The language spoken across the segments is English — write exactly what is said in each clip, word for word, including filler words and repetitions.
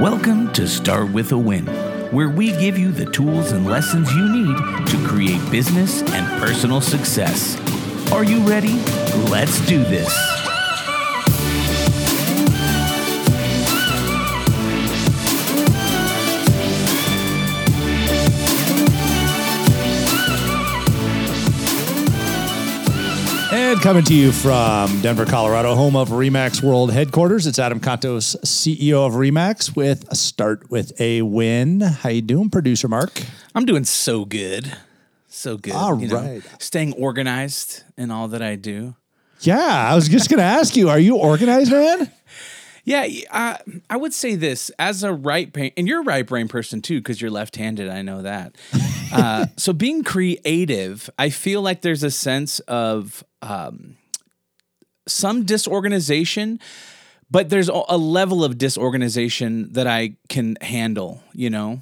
Welcome to Start With a Win, where we give you the tools and lessons you need to create business and personal success. Are you ready? Let's do this. And coming to you from Denver, Colorado, home of RE/MAX World Headquarters, it's Adam Contos, C E O of RE/MAX, with a Start With a Win. How you doing, producer Mark? I'm doing so good. So good. All you right. Know, staying organized in all that I do. Yeah, I was just going to ask you, are you organized, man? Yeah, uh, I would say this, as a right brain, and you're a right brain person too, because you're left-handed, I know that. Uh, so being creative, I feel like there's a sense of um, some disorganization, but there's a level of disorganization that I can handle, you know?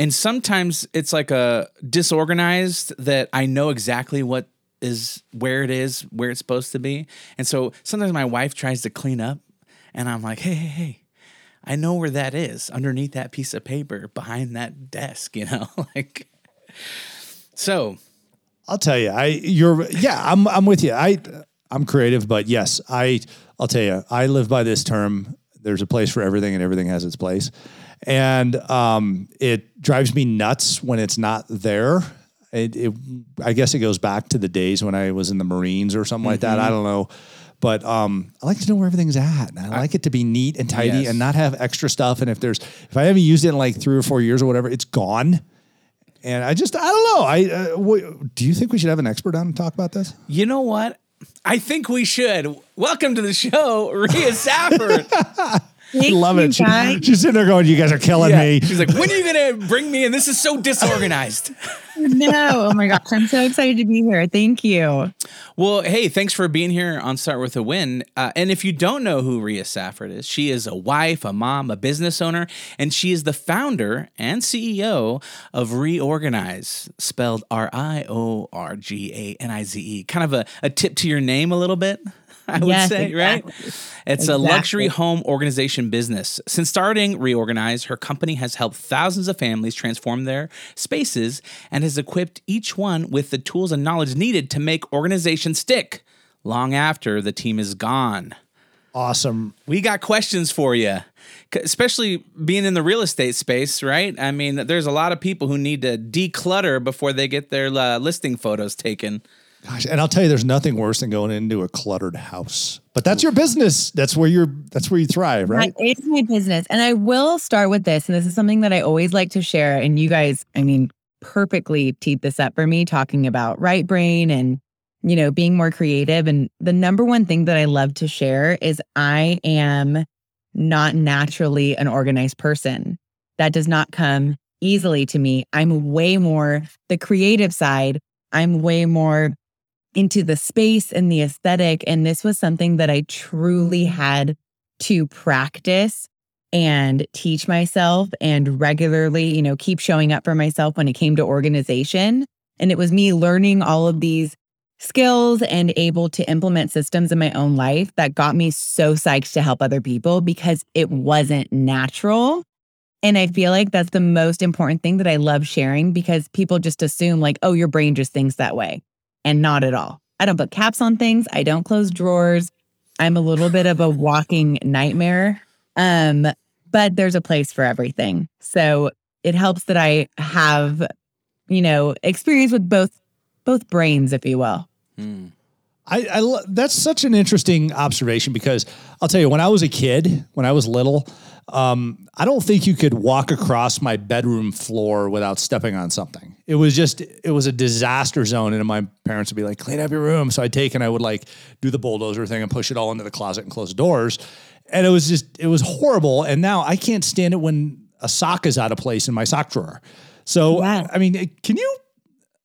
And sometimes it's like a disorganized that I know exactly what is, where it is, where it's supposed to be. And so sometimes my wife tries to clean up. And I'm like, hey, hey, hey, I know where that is, underneath that piece of paper, behind that desk, you know, like, so. I'll tell you, I, you're, yeah, I'm, I'm with you. I, I'm creative, but yes, I, I'll tell you, I live by this term. There's a place for everything and everything has its place. And, um, it drives me nuts when it's not there. It, it I guess it goes back to the days when I was in the Marines or something mm-hmm. like that. I don't know. But um, I like to know where everything's at. And I like it to be neat and tidy yes. and not have extra stuff. And if there's, if I haven't used it in like three or four years or whatever, it's gone. And I just, I don't know. I uh, w- do you think we should have an expert on and talk about this? You know what? I think we should. Welcome to the show, Rhea Safford. I love it. She, she's sitting there going, you guys are killing yeah. me. She's like, when are you going to bring me in? This is so disorganized. No. Oh, my gosh. I'm so excited to be here. Thank you. Well, hey, thanks for being here on Start With a Win. Uh, and if you don't know who Rhea Safford is, she is a wife, a mom, a business owner, and she is the founder and C E O of Reorganize, spelled R I O R G A N I Z E. Kind of a, a tip to your name a little bit. I would yes, say, exactly. right? It's exactly. a luxury home organization business. Since starting Reorganize, her company has helped thousands of families transform their spaces and has equipped each one with the tools and knowledge needed to make organization stick long after the team is gone. Awesome. We got questions for you, especially being in the real estate space, right? I mean, there's a lot of people who need to declutter before they get their uh, listing photos taken. Gosh, and I'll tell you, there's nothing worse than going into a cluttered house. But that's your business. That's where you're. That's where you thrive, right? That is my business. And I will start with this. And this is something that I always like to share. And you guys, I mean, perfectly teed this up for me, talking about right brain and, you know, being more creative. And the number one thing that I love to share is I am not naturally an organized person. That does not come easily to me. I'm way more the creative side. I'm way more into the space and the aesthetic. And this was something that I truly had to practice and teach myself and regularly, you know, keep showing up for myself when it came to organization. And it was me learning all of these skills and able to implement systems in my own life that got me so psyched to help other people because it wasn't natural. And I feel like that's the most important thing that I love sharing because people just assume like, oh, your brain just thinks that way. And not at all. I don't put caps on things. I don't close drawers. I'm a little bit of a walking nightmare. Um, but there's a place for everything. So it helps that I have, you know, experience with both both brains, if you will. Hmm. I, I lo- that's such an interesting observation because I'll tell you, when I was a kid, when I was little, um, I don't think you could walk across my bedroom floor without stepping on something. It was just, it was a disaster zone. And my parents would be like, clean up your room. So I'd take and I would like do the bulldozer thing and push it all into the closet and close the doors. And it was just, it was horrible. And now I can't stand it when a sock is out of place in my sock drawer. So, wow. I mean, can you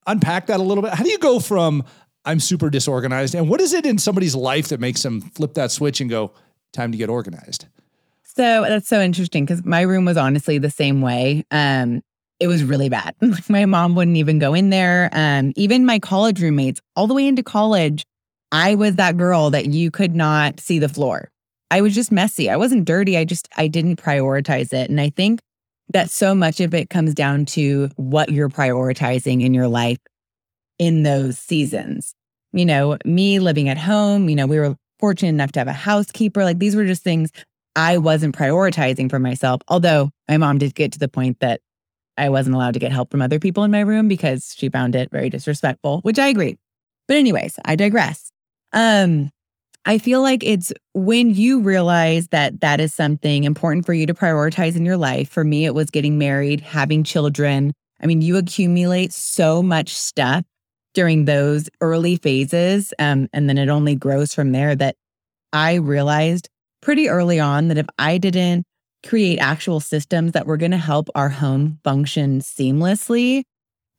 unpack that a little bit? How do you go from I'm super disorganized, and what is it in somebody's life that makes them flip that switch and go, time to get organized? So that's so interesting because my room was honestly the same way. Um, it was really bad. Like my mom wouldn't even go in there. Um, even my college roommates, all the way into college, I was that girl that you could not see the floor. I was just messy. I wasn't dirty. I just, I didn't prioritize it. And I think that so much of it comes down to what you're prioritizing in your life in those seasons. You know, me living at home, you know, we were fortunate enough to have a housekeeper. Like these were just things I wasn't prioritizing for myself. Although my mom did get to the point that I wasn't allowed to get help from other people in my room because she found it very disrespectful, which I agree. But anyways, I digress. Um, I feel like it's when you realize that that is something important for you to prioritize in your life. For me, it was getting married, having children. I mean, you accumulate so much stuff during those early phases, um, and then it only grows from there, that I realized pretty early on that if I didn't create actual systems that were going to help our home function seamlessly,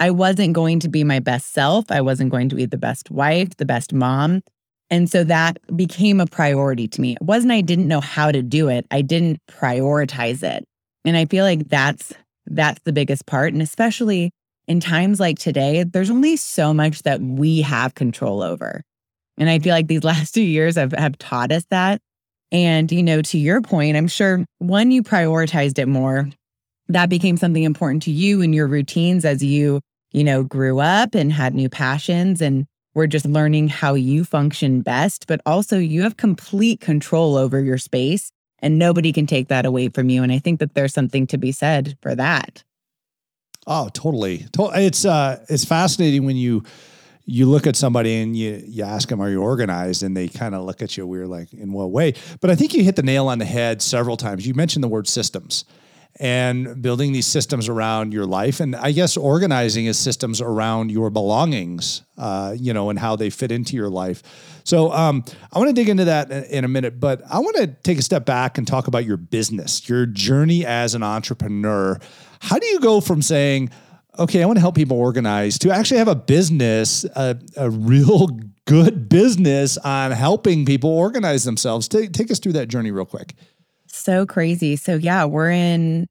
I wasn't going to be my best self. I wasn't going to be the best wife, the best mom. And so that became a priority to me. It wasn't I didn't know how to do it. I didn't prioritize it. And I feel like that's that's the biggest part. And especially in times like today, there's only so much that we have control over. And I feel like these last two years have, have taught us that. And, you know, to your point, I'm sure when you prioritized it more, that became something important to you in your routines as you, you know, grew up and had new passions and we're just learning how you function best, but also you have complete control over your space and nobody can take that away from you. And I think that there's something to be said for that. Oh, totally. It's uh, it's fascinating when you you look at somebody and you you ask them, are you organized? And they kind of look at you weird, like, in what way? But I think you hit the nail on the head several times. You mentioned the word systems and building these systems around your life. And I guess organizing is systems around your belongings, uh, you know, and how they fit into your life. So um, I want to dig into that in a minute, but I want to take a step back and talk about your business, your journey as an entrepreneur. How do you go from saying, okay, I want to help people organize, to actually have a business, a, a real good business on helping people organize themselves? Take, take us through that journey real quick. So crazy. So yeah, we're in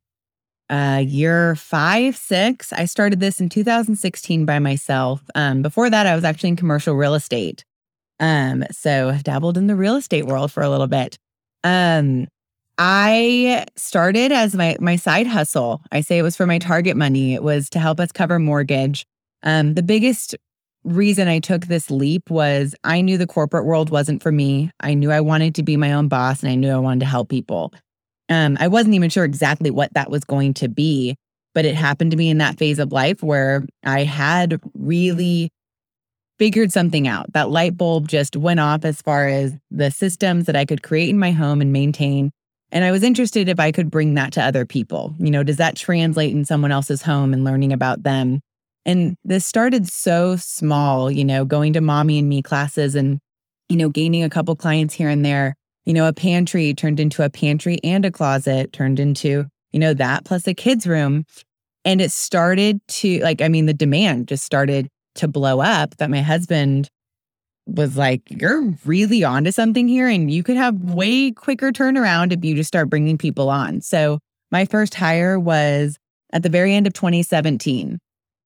uh, year five, six. I started this in two thousand sixteen by myself. Um, before that, I was actually in commercial real estate. Um, so I've dabbled in the real estate world for a little bit. Um, I started as my my side hustle. I say it was for my Target money. It was to help us cover mortgage. Um, the biggest reason I took this leap was I knew the corporate world wasn't for me. I knew I wanted to be my own boss and I knew I wanted to help people. Um, I wasn't even sure exactly what that was going to be, but it happened to me in that phase of life where I had really figured something out. That light bulb just went off as far as the systems that I could create in my home and maintain. And I was interested if I could bring that to other people. You know, does that translate in someone else's home and learning about them? And this started so small, you know, going to mommy and me classes and, you know, gaining a couple clients here and there. You know, a pantry turned into a pantry and a closet turned into, you know, that plus a kid's room. And it started to, like, I mean, the demand just started to blow up that my husband was like, you're really onto something here and you could have way quicker turnaround if you just start bringing people on. So my first hire was at the very end of twenty seventeen.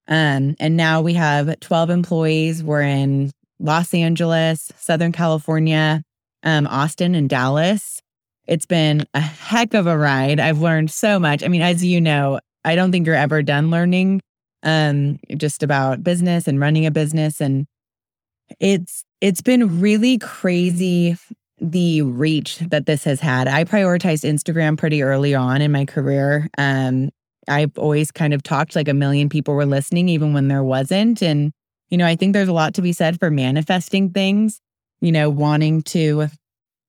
Um, and now we have twelve employees. We're in Los Angeles, Southern California, um, Austin, and Dallas. It's been a heck of a ride. I've learned so much. I mean, as you know, I don't think you're ever done learning, um, just about business and running a business. And it's it's been really crazy, the reach that this has had. I prioritized Instagram pretty early on in my career. Um, I've always kind of talked like a million people were listening, even when there wasn't. And, you know, I think there's a lot to be said for manifesting things, you know, wanting to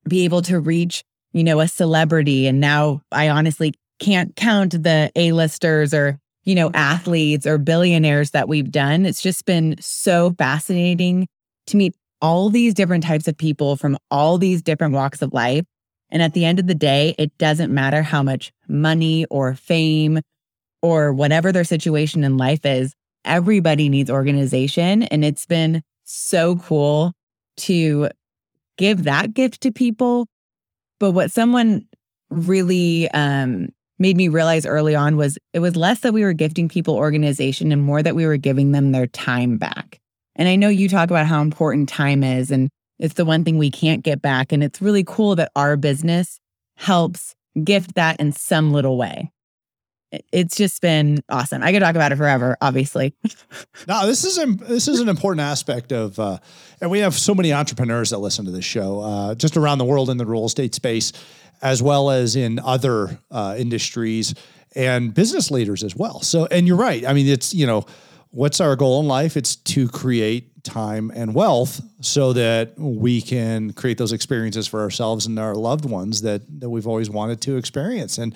be able to reach, you know, a celebrity. And now I honestly can't count the A-listers or, you know, athletes or billionaires that we've done. It's just been so fascinating to meet all these different types of people from all these different walks of life. And at the end of the day, it doesn't matter how much money or fame or whatever their situation in life is, everybody needs organization. And it's been so cool to give that gift to people. But what someone really um, made me realize early on was it was less that we were gifting people organization and more that we were giving them their time back. And I know you talk about how important time is. And It's the one thing we can't get back. And it's really cool that our business helps gift that in some little way. It's just been awesome. I could talk about it forever, obviously. No, this is this is an important aspect of, uh, and we have so many entrepreneurs that listen to this show, uh, just around the world in the real estate space, as well as in other uh, industries and business leaders as well. So, and you're right. I mean, it's, you know, what's our goal in life? It's to create time and wealth so that we can create those experiences for ourselves and our loved ones that that we've always wanted to experience. And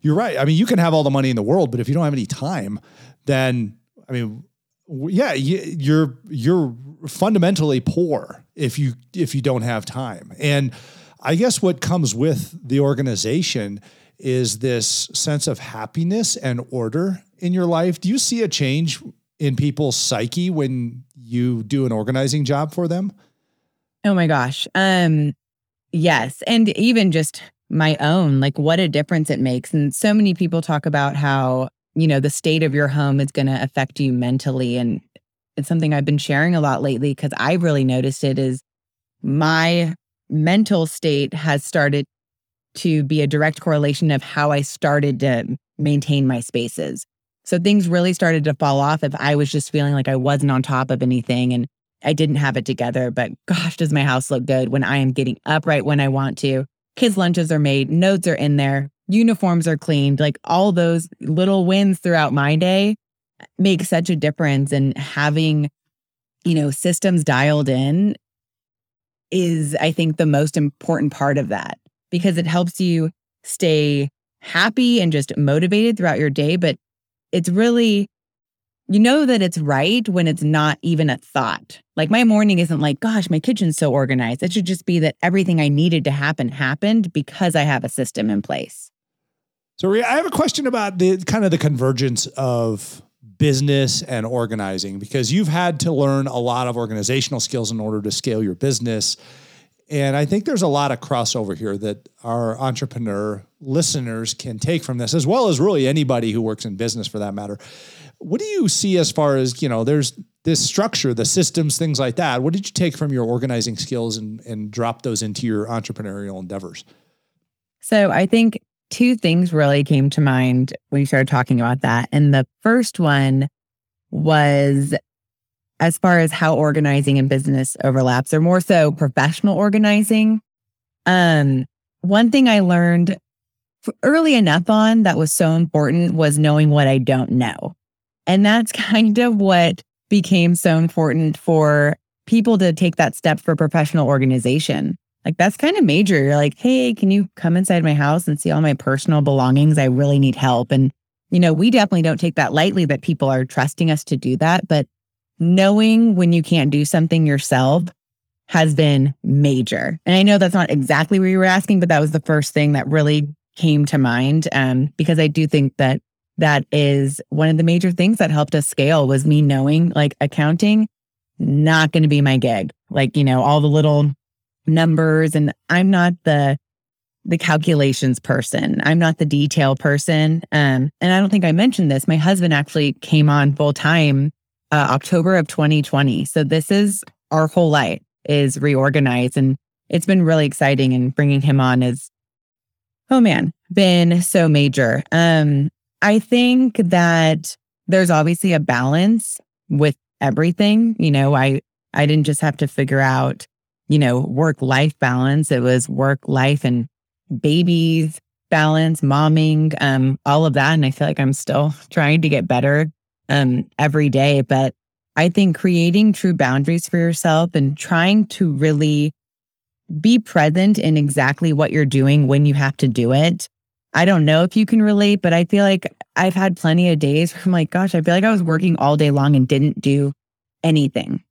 you're right. I mean, you can have all the money in the world, but if you don't have any time, then, I mean, yeah, you're, you're fundamentally poor if you, if you don't have time. And I guess what comes with the organization is this sense of happiness and order in your life. Do you see a change in people's psyche when you do an organizing job for them? Oh my gosh. Um, yes. And even just my own, like what a difference it makes. And so many people talk about how, you know, the state of your home is going to affect you mentally. And it's something I've been sharing a lot lately because I really noticed it is my mental state has started to be a direct correlation of how I started to maintain my spaces. So things really started to fall off if I was just feeling like I wasn't on top of anything and I didn't have it together. But gosh, does my house look good when I am getting up right when I want to. Kids' lunches are made, notes are in there, uniforms are cleaned, like all those little wins throughout my day make such a difference. And having, you know, systems dialed in is, I think, the most important part of that because it helps you stay happy and just motivated throughout your day. But it's really, you know that it's right when it's not even a thought. Like my morning isn't like, gosh, my kitchen's so organized. It should just be that everything I needed to happen happened because I have a system in place. So Rhea, I have a question about the kind of the convergence of business and organizing, because you've had to learn a lot of organizational skills in order to scale your business. And I think there's a lot of crossover here that our entrepreneur listeners can take from this, as well as really anybody who works in business for that matter. What do you see as far as, you know, there's this structure, the systems, things like that. What did you take from your organizing skills and, and drop those into your entrepreneurial endeavors? So I think two things really came to mind when you started talking about that. And the first one was as far as how organizing and business overlaps, or more so professional organizing. Um, one thing I learned early enough on that was so important was knowing what I don't know. And that's kind of what became so important for people to take that step for professional organization. Like that's kind of major. You're like, hey, can you come inside my house and see all my personal belongings? I really need help. And, you know, we definitely don't take that lightly that people are trusting us to do that. But knowing when you can't do something yourself has been major. And I know that's not exactly what you were asking, but that was the first thing that really came to mind. Um, because I do think that That is one of the major things that helped us scale was me knowing like accounting, not going to be my gig. Like, you know, all the little numbers, and I'm not the the calculations person. I'm not the detail person. Um, and I don't think I mentioned this. My husband actually came on full time uh, October of twenty twenty. So this is our whole life is Reorganize. And it's been really exciting. And bringing him on is, oh man, been so major. Um, I think that there's obviously a balance with everything. You know, I, I didn't just have to figure out, you know, work-life balance. It was work-life and babies balance, momming, um, all of that. And I feel like I'm still trying to get better um, every day. But I think creating true boundaries for yourself and trying to really be present in exactly what you're doing when you have to do it. I don't know if you can relate, but I feel like I've had plenty of days where I'm like, gosh, I feel like I was working all day long and didn't do anything.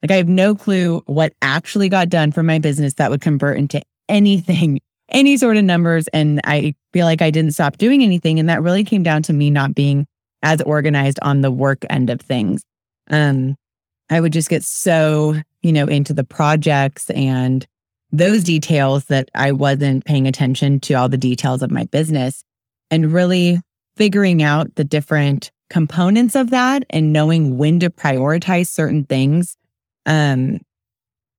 Like I have no clue what actually got done for my business that would convert into anything, any sort of numbers. And I feel like I didn't stop doing anything. And that really came down to me not being as organized on the work end of things. Um, I would just get so, you know, into the projects and those details that I wasn't paying attention to all the details of my business, and really figuring out the different components of that and knowing when to prioritize certain things. Um,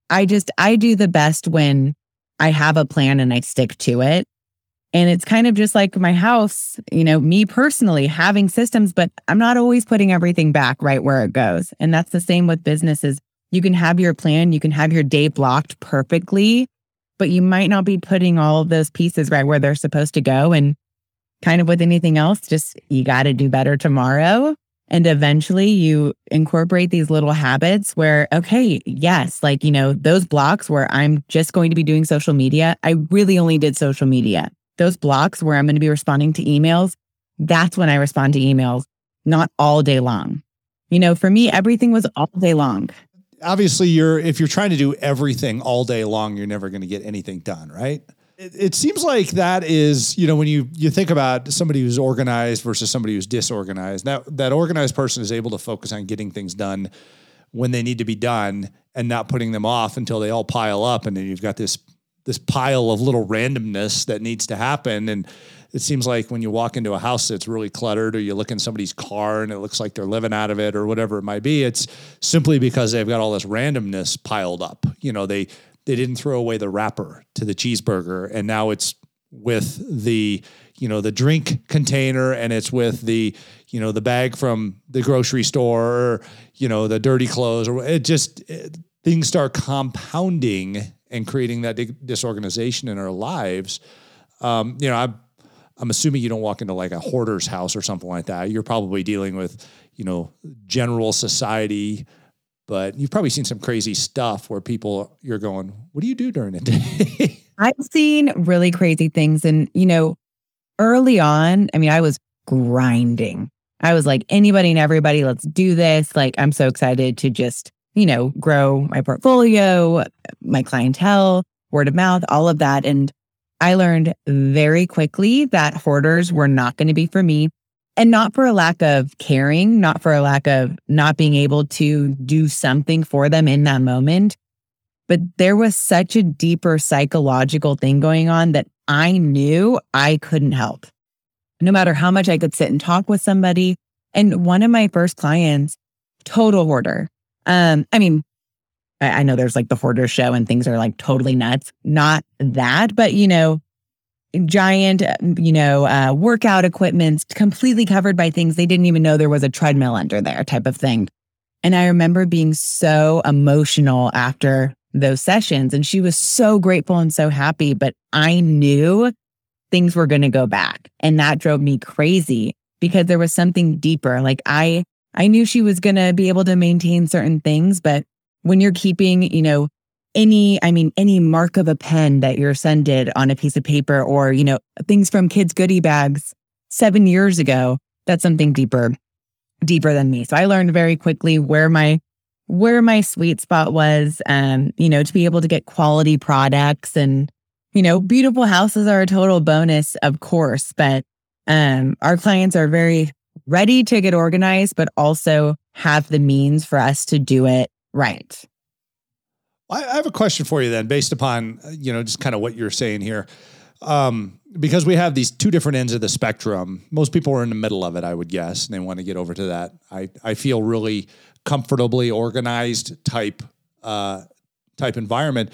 I just, I do the best when I have a plan and I stick to it. And it's kind of just like my house, you know, me personally having systems, but I'm not always putting everything back right where it goes. And that's the same with businesses. You can have your plan, you can have your day blocked perfectly, but you might not be putting all of those pieces right where they're supposed to go. And kind of with anything else, just you got to do better tomorrow. And eventually you incorporate these little habits where, okay, yes, like, you know, those blocks where I'm just going to be doing social media, I really only did social media. Those blocks where I'm going to be responding to emails, that's when I respond to emails, not all day long. You know, for me, everything was all day long. Obviously, you're if you're trying to do everything all day long, you're never going to get anything done, right? It, it seems like that is, you know, when you you think about somebody who's organized versus somebody who's disorganized, that, that organized person is able to focus on getting things done when they need to be done and not putting them off until they all pile up. And then you've got this this pile of little randomness that needs to happen. And it seems like when you walk into a house that's really cluttered, or you look in somebody's car and it looks like they're living out of it or whatever it might be, it's simply because they've got all this randomness piled up. You know, they, they didn't throw away the wrapper to the cheeseburger, and now it's with the, you know, the drink container, and it's with the, you know, the bag from the grocery store, or, you know, the dirty clothes, or it just, it, things start compounding and creating that di- disorganization in our lives. Um, you know, I'm, I'm assuming you don't walk into like a hoarder's house or something like that. You're probably dealing with, you know, general society, but you've probably seen some crazy stuff where people, you're going, what do you do during the day? I've seen really crazy things. And, you know, early on, I mean, I was grinding. I was like, anybody and everybody, let's do this. Like, I'm so excited to just, you know, grow my portfolio, my clientele, word of mouth, all of that. And I learned very quickly that hoarders were not going to be for me, and not for a lack of caring, not for a lack of not being able to do something for them in that moment. But there was such a deeper psychological thing going on that I knew I couldn't help, no matter how much I could sit and talk with somebody. And one of my first clients, total hoarder. Um, I mean, I know there's like the hoarder show and things are like totally nuts. Not that, but you know, giant, you know, uh, workout equipment completely covered by things they didn't even know there was a treadmill under there type of thing. And I remember being so emotional after those sessions, and she was so grateful and so happy, but I knew things were going to go back, and that drove me crazy because there was something deeper. Like I, I knew she was going to be able to maintain certain things, but when you're keeping, you know, any, I mean, any mark of a pen that your son did on a piece of paper, or, you know, things from kids' goodie bags seven years ago, that's something deeper, deeper than me. So I learned very quickly where my, where my sweet spot was, um, you know, to be able to get quality products, and, you know, beautiful houses are a total bonus, of course, but um, our clients are very ready to get organized, but also have the means for us to do it right. I have a question for you then, based upon, you know, just kind of what you're saying here. Um, because we have these two different ends of the spectrum. Most people are in the middle of it, I would guess, and they want to get over to that. I, I feel really comfortably organized type, uh, type environment.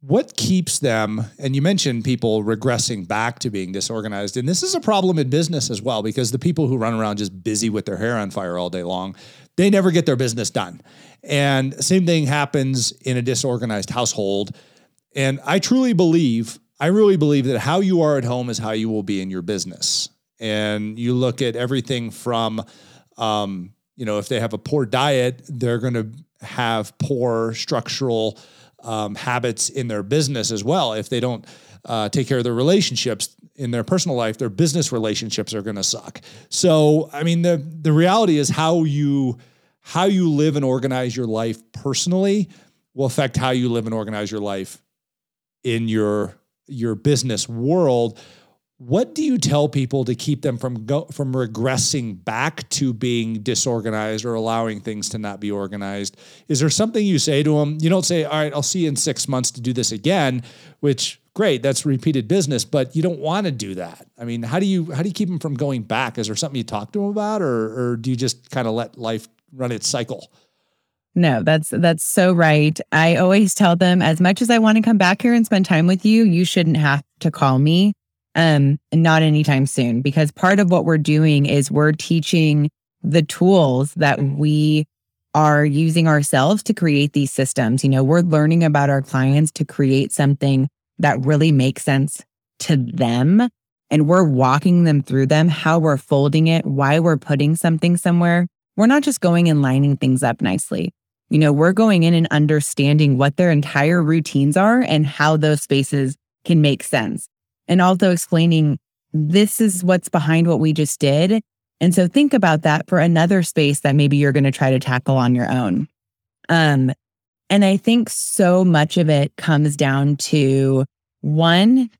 What keeps them, and you mentioned people regressing back to being disorganized, and this is a problem in business as well, because the people who run around just busy with their hair on fire all day long, they never get their business done. And same thing happens in a disorganized household. And I truly believe, I really believe that how you are at home is how you will be in your business. And you look at everything from, um, you know, if they have a poor diet, they're going to have poor structural Um, habits in their business as well. If they don't uh, take care of their relationships in their personal life, their business relationships are going to suck. So, I mean, the the reality is how you how you live and organize your life personally will affect how you live and organize your life in your your business world. What do you tell people to keep them from go, from regressing back to being disorganized or allowing things to not be organized? Is there something you say to them? You don't say, all right, I'll see you in six months to do this again, which great, that's repeated business, but you don't want to do that. I mean, how do you, how do you keep them from going back? Is there something you talk to them about, or, or do you just kind of let life run its cycle? No, that's that's so right. I always tell them, as much as I want to come back here and spend time with you, you shouldn't have to call me, um, not anytime soon, because part of what we're doing is we're teaching the tools that we are using ourselves to create these systems. You know, we're learning about our clients to create something that really makes sense to them. And we're walking them through them, how we're folding it, why we're putting something somewhere. We're not just going and lining things up nicely. You know, we're going in and understanding what their entire routines are and how those spaces can make sense. And also explaining, this is what's behind what we just did. And so think about that for another space that maybe you're going to try to tackle on your own. Um, and I think so much of it comes down to, one,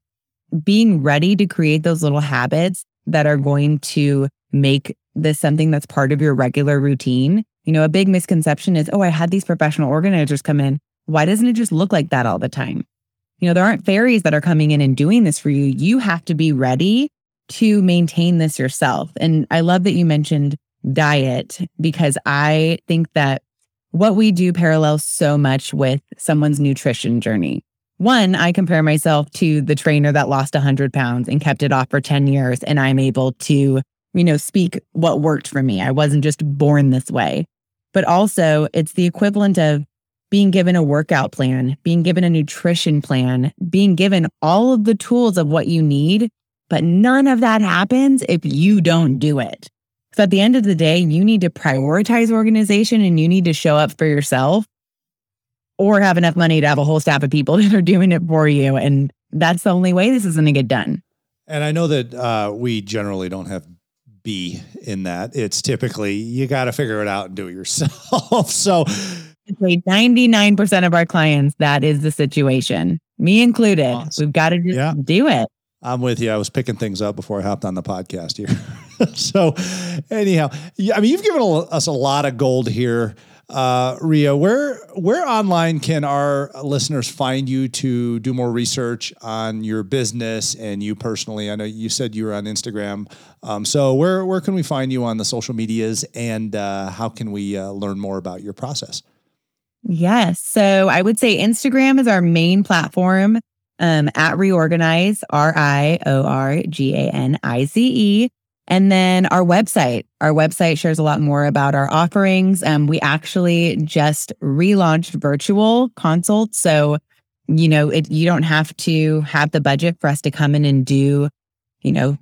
being ready to create those little habits that are going to make this something that's part of your regular routine. You know, a big misconception is, oh, I had these professional organizers come in. Why doesn't it just look like that all the time? You know, there aren't fairies that are coming in and doing this for you. You have to be ready to maintain this yourself. And I love that you mentioned diet, because I think that what we do parallels so much with someone's nutrition journey. One, I compare myself to the trainer that lost one hundred pounds and kept it off for ten years. And I'm able to, you know, speak what worked for me. I wasn't just born this way. But also, it's the equivalent of being given a workout plan, being given a nutrition plan, being given all of the tools of what you need. But none of that happens if you don't do it. So at the end of the day, you need to prioritize organization and you need to show up for yourself, or have enough money to have a whole staff of people that are doing it for you. And that's the only way this is going to get done. And I know that uh, we generally don't have B in that. It's typically, you got to figure it out and do it yourself. So ninety-nine percent of our clients, that is the situation. Me included. Awesome. We've got to just yeah. do it. I'm with you. I was picking things up before I hopped on the podcast here. So anyhow, I mean, you've given us a lot of gold here. Uh, Rhea, where, where online can our listeners find you to do more research on your business and you personally? I know you said you were on Instagram. Um, so where, where can we find you on the social medias, and, uh, how can we uh, learn more about your process? Yes. So I would say Instagram is our main platform, um, at Reorganize, R I O R G A N I Z E. And then our website, our website shares a lot more about our offerings. Um, we actually just relaunched virtual consults. So, you know, it, you don't have to have the budget for us to come in and do, you know,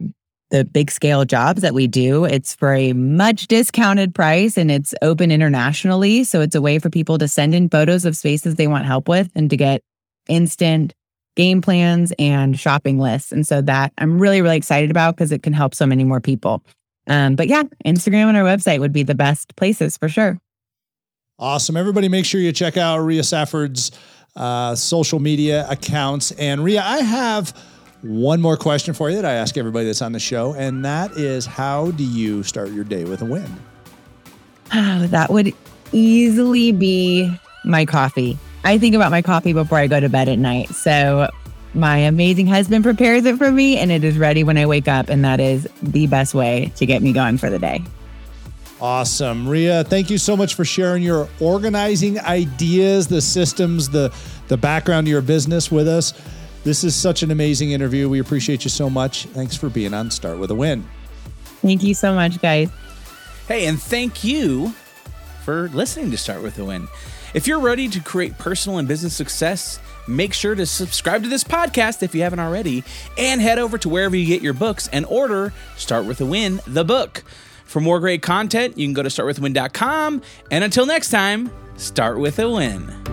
the big scale jobs that we do. It's for a much discounted price, and it's open internationally. So it's a way for people to send in photos of spaces they want help with and to get instant game plans and shopping lists. And so that I'm really, really excited about, because it can help so many more people. Um, but yeah, Instagram and our website would be the best places for sure. Awesome. Everybody make sure you check out Rhea Safford's uh, social media accounts. And Rhea, I have one more question for you that I ask everybody that's on the show. And that is, how do you start your day with a win? Oh, that would easily be my coffee. I think about my coffee before I go to bed at night. So my amazing husband prepares it for me, and it is ready when I wake up. And that is the best way to get me going for the day. Awesome. Rhea, thank you so much for sharing your organizing ideas, the systems, the, the background to your business with us. This is such an amazing interview. We appreciate you so much. Thanks for being on Start With A Win. Thank you so much, guys. Hey, and thank you for listening to Start With A Win. If you're ready to create personal and business success, make sure to subscribe to this podcast if you haven't already, and head over to wherever you get your books and order Start With A Win, the book. For more great content, you can go to start with a win dot com. And until next time, start with a win.